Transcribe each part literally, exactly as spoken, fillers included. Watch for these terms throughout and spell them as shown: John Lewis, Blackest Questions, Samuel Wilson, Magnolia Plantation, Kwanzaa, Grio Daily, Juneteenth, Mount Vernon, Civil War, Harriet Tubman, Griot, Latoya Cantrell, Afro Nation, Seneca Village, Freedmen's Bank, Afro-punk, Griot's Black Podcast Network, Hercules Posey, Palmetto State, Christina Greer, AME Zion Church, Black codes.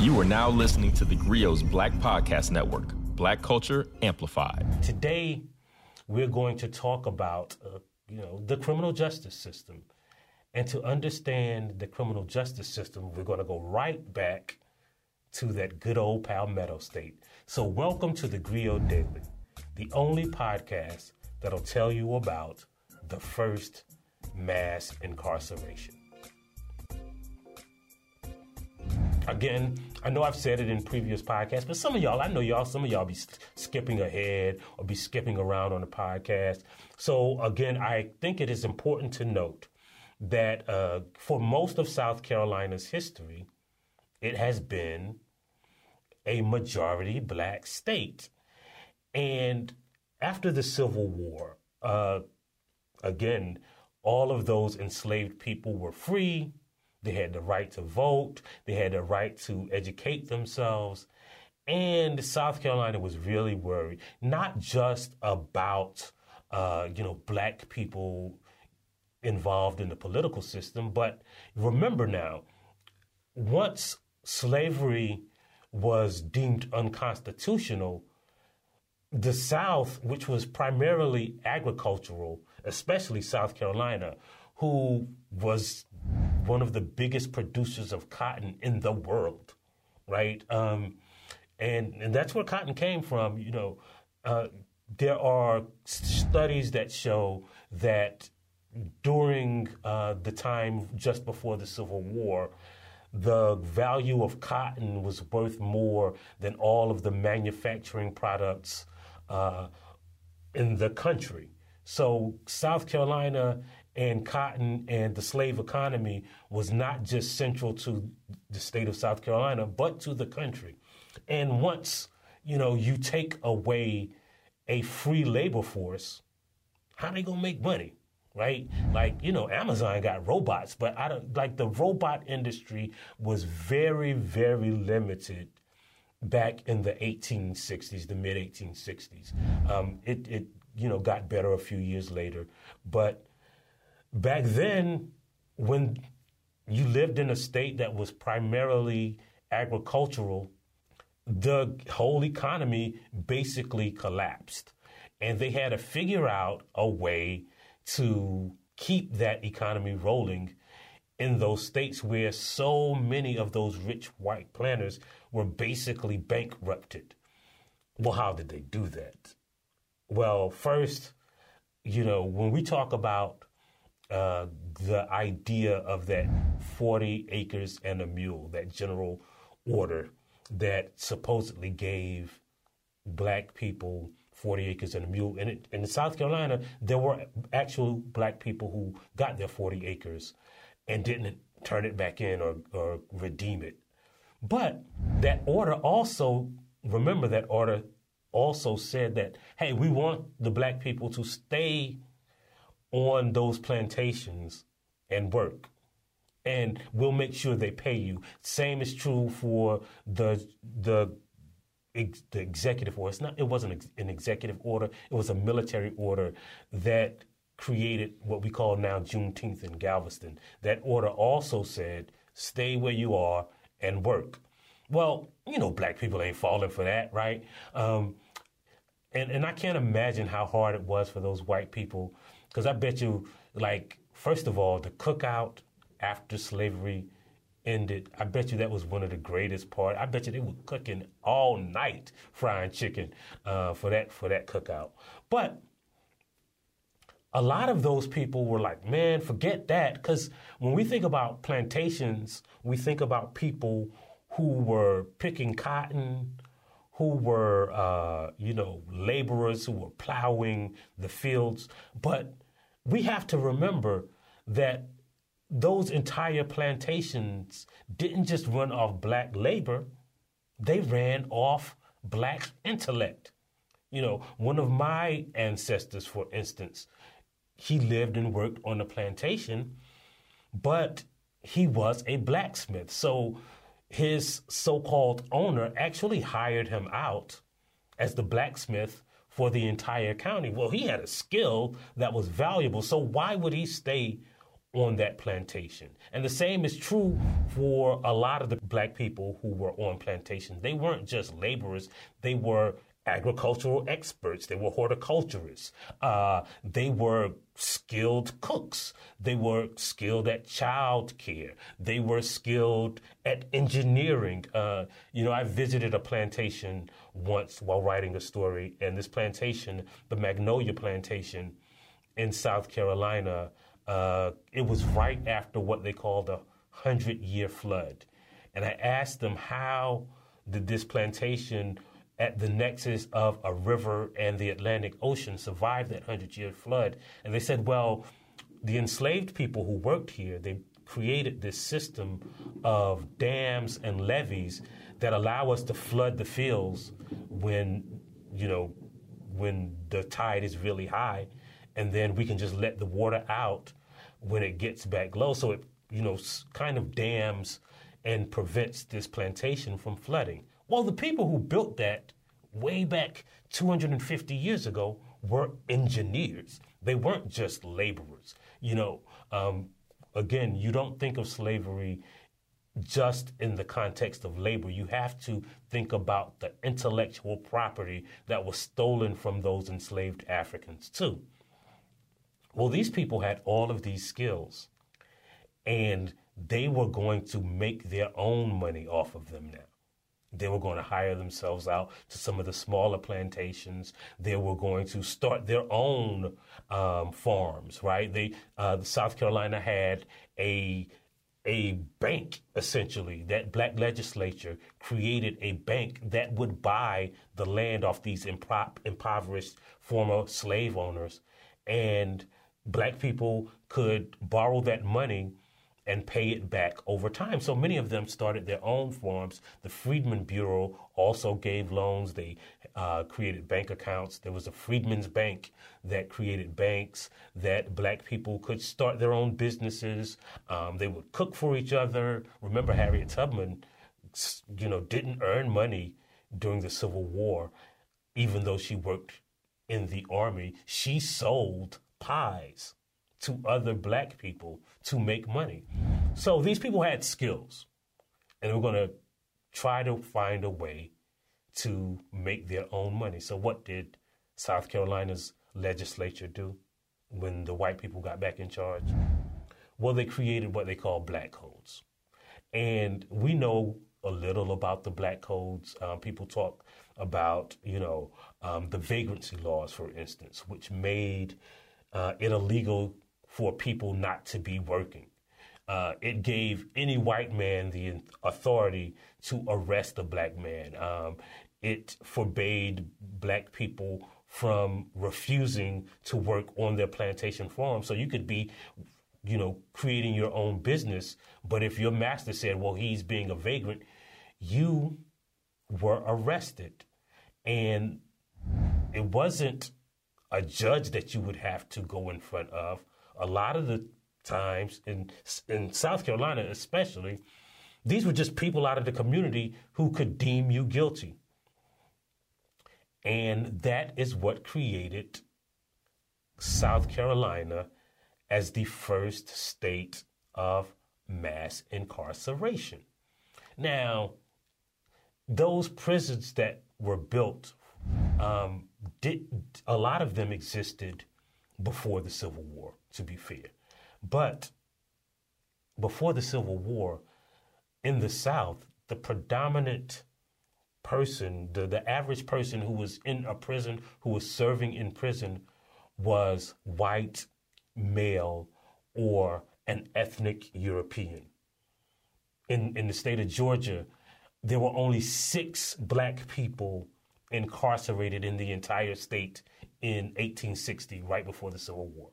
You are now listening to the Griot's Black Podcast Network, Black Culture Amplified. Today, we're going to talk about, uh, you know, the criminal justice system. And to understand the criminal justice system, we're going to go right back to that good old Palmetto State. So welcome to the Grio Daily, the only podcast that'll tell you about the first mass incarceration. Again, I know I've said it in previous podcasts, but some of y'all, I know y'all, some of y'all be skipping ahead or be skipping around on the podcast. So again, I think it is important to note that uh, for most of South Carolina's history, it has been a majority black state. And after the Civil War, uh, again, all of those enslaved people were free. They had the right to vote. They had the right to educate themselves. And South Carolina was really worried, not just about, uh, you know, black people involved in the political system. But remember now, once slavery was deemed unconstitutional, the South, which was primarily agricultural, especially South Carolina, who was one of the biggest producers of cotton in the world, right? Um, and, and that's where cotton came from. You know, uh, there are studies that show that during uh, the time just before the Civil War, the value of cotton was worth more than all of the manufacturing products uh, in the country. So South Carolina and cotton and the slave economy was not just central to the state of South Carolina, but to the country. And once, you know, you take away a free labor force, how are they going to make money? Right? Like, you know, Amazon got robots, but I don't like the robot industry was very, very limited back in the eighteen sixties, the mid eighteen sixties. Um, it, it, you know, got better a few years later. But back then, when you lived in a state that was primarily agricultural, the whole economy basically collapsed. And they had to figure out a way to keep that economy rolling in those states where so many of those rich white planters were basically bankrupted. Well, how did they do that? Well, first, you know, when we talk about uh, the idea of that forty acres and a mule, that general order that supposedly gave black people forty acres and a mule. And it, in South Carolina, there were actual black people who got their forty acres and didn't turn it back in or, or redeem it. But that order also, remember that order also said that, hey, we want the black people to stay on those plantations and work. And we'll make sure they pay you. Same is true for the the Ex- the executive order. It's not, it wasn't ex- an executive order. It was a military order that created what we call now Juneteenth in Galveston. That order also said, stay where you are and work. Well, you know, black people ain't falling for that, right? Um, and, and I can't imagine how hard it was for those white people, because I bet you, like, first of all, the cookout after slavery ended. I bet you that was one of the greatest part. I bet you they were cooking all night, frying chicken uh, for that for that cookout. But a lot of those people were like, man, forget that, because when we think about plantations, we think about people who were picking cotton, who were uh, you know laborers, who were plowing the fields. But we have to remember that those entire plantations didn't just run off black labor, they ran off black intellect. You know, one of my ancestors, for instance, he lived and worked on a plantation, but he was a blacksmith. So his so-called owner actually hired him out as the blacksmith for the entire county. Well, he had a skill that was valuable, so why would he stay on that plantation. And the same is true for a lot of the black people who were on plantations. They weren't just laborers. They were agricultural experts. They were horticulturists. Uh, they were skilled cooks. They were skilled at child care. They were skilled at engineering. Uh, you know, I visited a plantation once while writing a story, and this plantation, the Magnolia Plantation in South Carolina, Uh, it was right after what they called the hundred-year flood. And I asked them, how did this plantation at the nexus of a river and the Atlantic Ocean survive that hundred-year flood? And they said, well, the enslaved people who worked here, they created this system of dams and levees that allow us to flood the fields when, you know, when the tide is really high. And then we can just let the water out when it gets back low. So it, you know, kind of dams and prevents this plantation from flooding. Well, the people who built that way back two hundred fifty years ago were engineers. They weren't just laborers. You know, um, again, you don't think of slavery just in the context of labor. You have to think about the intellectual property that was stolen from those enslaved Africans, too. Well, these people had all of these skills, and they were going to make their own money off of them now. They were going to hire themselves out to some of the smaller plantations. They were going to start their own um, farms, right? They, uh, South Carolina had a a bank, essentially. That black legislature created a bank that would buy the land off these impo- impoverished former slave owners, and black people could borrow that money and pay it back over time. So many of them started their own farms. The Freedmen's Bureau also gave loans. They uh, created bank accounts. There was a Freedmen's Bank that created banks that black people could start their own businesses. Um, they would cook for each other. Remember, Harriet Tubman, you know, didn't earn money during the Civil War, even though she worked in the army. She sold pies to other black people to make money. So these people had skills, and they were going to try to find a way to make their own money. So what did South Carolina's legislature do when the white people got back in charge? Well, they created what they call black codes. And we know a little about the black codes. Um, people talk about, you know, Um, the vagrancy laws, for instance, which made uh, it illegal for people not to be working. Uh, it gave any white man the authority to arrest a black man. Um, it forbade black people from refusing to work on their plantation farm. So you could be, you know, creating your own business, but if your master said, well, he's being a vagrant, you were arrested. And it wasn't a judge that you would have to go in front of. A lot of the times, in in South Carolina especially, these were just people out of the community who could deem you guilty. And that is what created South Carolina as the first state of mass incarceration. Now, those prisons that were built, um, Did, a lot of them existed before the Civil War, to be fair. But before the Civil War, in the South, the predominant person, the, the average person who was in a prison, who was serving in prison, was white, male, or an ethnic European. In, in the state of Georgia, there were only six black people incarcerated in the entire state in eighteen sixty, right before the Civil War.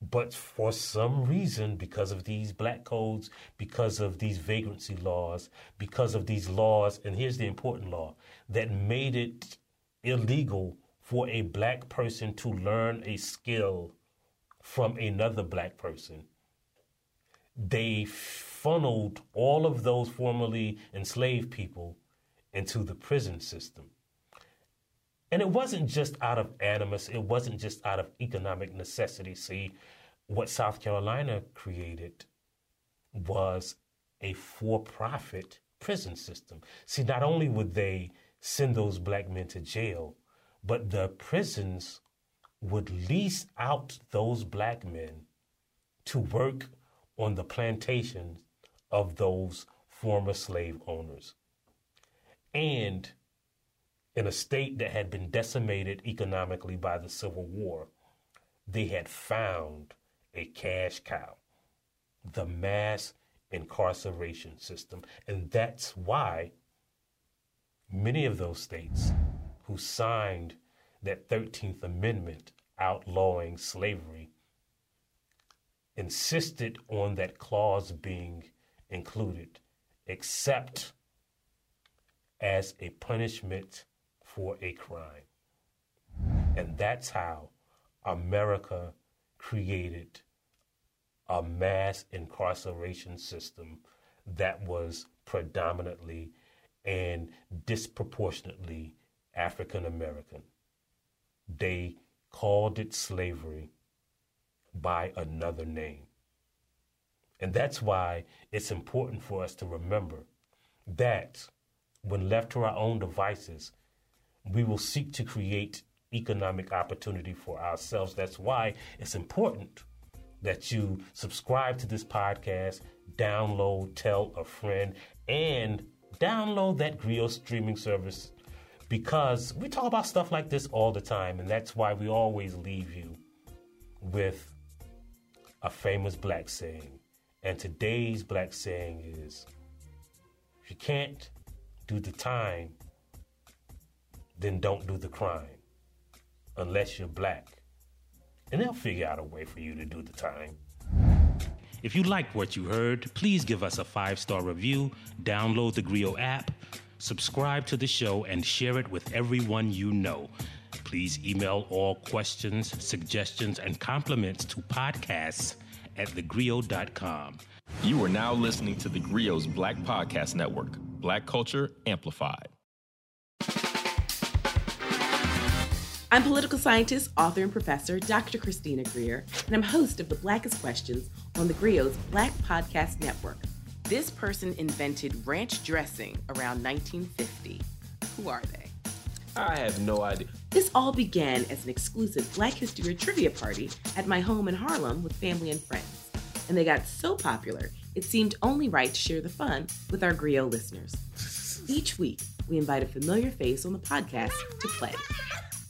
But for some reason, because of these black codes, because of these vagrancy laws, because of these laws, and here's the important law, that made it illegal for a black person to learn a skill from another black person, they funneled all of those formerly enslaved people into the prison system. And it wasn't just out of animus, it wasn't just out of economic necessity. See, what South Carolina created was a for-profit prison system. See, not only would they send those black men to jail, but the prisons would lease out those black men to work on the plantations of those former slave owners. And in a state that had been decimated economically by the Civil War, they had found a cash cow, the mass incarceration system. And that's why many of those states who signed that thirteenth Amendment outlawing slavery insisted on that clause being included, except as a punishment for a crime. And that's how America created a mass incarceration system that was predominantly and disproportionately African American. They called it slavery by another name. And that's why it's important for us to remember that when left to our own devices, we will seek to create economic opportunity for ourselves. That's why it's important that you subscribe to this podcast, download, tell a friend, and download that Griot streaming service, because we talk about stuff like this all the time, and that's why we always leave you with a famous black saying. And today's black saying is, if you can't do the time, then don't do the crime, unless you're black. And they'll figure out a way for you to do the time. If you liked what you heard, please give us a five-star review, download the Griot app, subscribe to the show, and share it with everyone you know. Please email all questions, suggestions, and compliments to podcasts at the griot dot com. You are now listening to the Griot's Black Podcast Network, Black Culture Amplified. I'm political scientist, author, and professor, Doctor Christina Greer, and I'm host of the Blackest Questions on the Griot's Black Podcast Network. This person invented ranch dressing around nineteen fifty. Who are they? I have no idea. This all began as an exclusive Black History trivia party at my home in Harlem with family and friends, and they got so popular, it seemed only right to share the fun with our Griot listeners. Each week, we invite a familiar face on the podcast to play.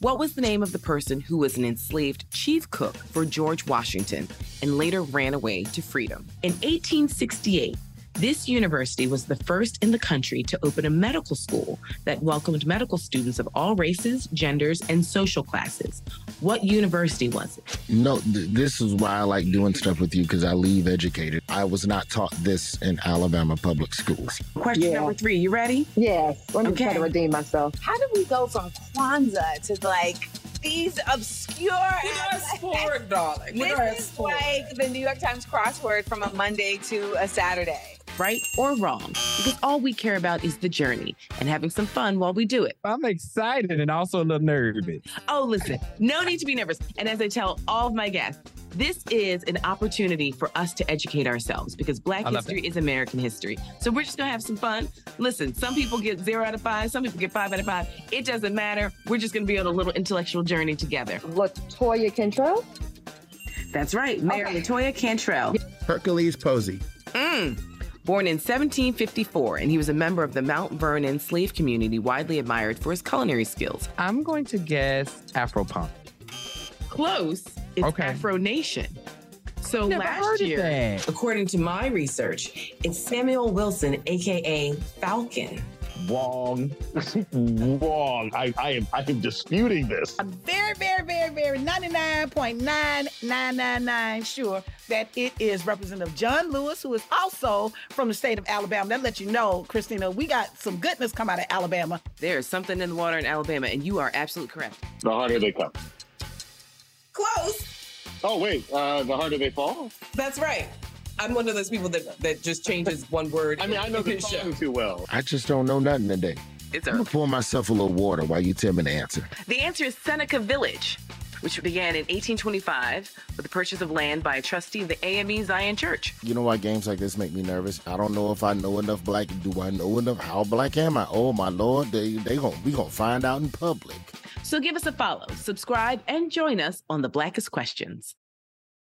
What was the name of the person who was an enslaved chief cook for George Washington and later ran away to freedom? In eighteen sixty-eight, this university was the first in the country to open a medical school that welcomed medical students of all races, genders, and social classes. What university was it? No, th- this is why I like doing stuff with you, because I leave educated. I was not taught this in Alabama public schools. Question yeah. number three, you ready? Yes, let me okay. try to redeem myself. How did we go from Kwanzaa to like these obscure... Put us forward, darling. Put this us is forward. Like the New York Times crossword from a Monday to a Saturday. Right or wrong, because all we care about is the journey and having some fun while we do it. I'm excited and also a little nervous. Oh, listen, no need to be nervous. And as I tell all of my guests, this is an opportunity for us to educate ourselves, because Black history is American history. So we're just going to have some fun. Listen, some people get zero out of five. Some people get five out of five. It doesn't matter. We're just going to be on a little intellectual journey together. Latoya Cantrell? That's right. Mayor okay. Latoya Cantrell. Hercules Posey. Mm. Born in seventeen fifty-four, and he was a member of the Mount Vernon slave community, widely admired for his culinary skills. I'm going to guess Afro-punk. Close. It's okay. Afro Nation. So Never last year, according to my research, it's Samuel Wilson, a k a. Falcon. Wrong. Wrong. I, I, am, I am disputing this. I'm very, very, very, very ninety-nine point nine nine nine nine sure that it is Representative John Lewis, who is also from the state of Alabama. That lets you know, Christina, we got some goodness come out of Alabama. There is something in the water in Alabama, and you are absolutely correct. The harder they come. Close. Oh, wait. Uh, the harder they fall? That's right. I'm one of those people that, that just changes one word. I mean, I know the song too well. I just don't know nothing today. It's I'm going to pour myself a little water while you tell me the answer. The answer is Seneca Village. which began in eighteen twenty-five with the purchase of land by a trustee of the A M E Zion Church. You know why games like this make me nervous? I don't know if I know enough black. Do I know enough? How black am I? Oh, my Lord, they, they gonna, we gonna find out in public. So give us a follow, subscribe, and join us on the Blackest Questions.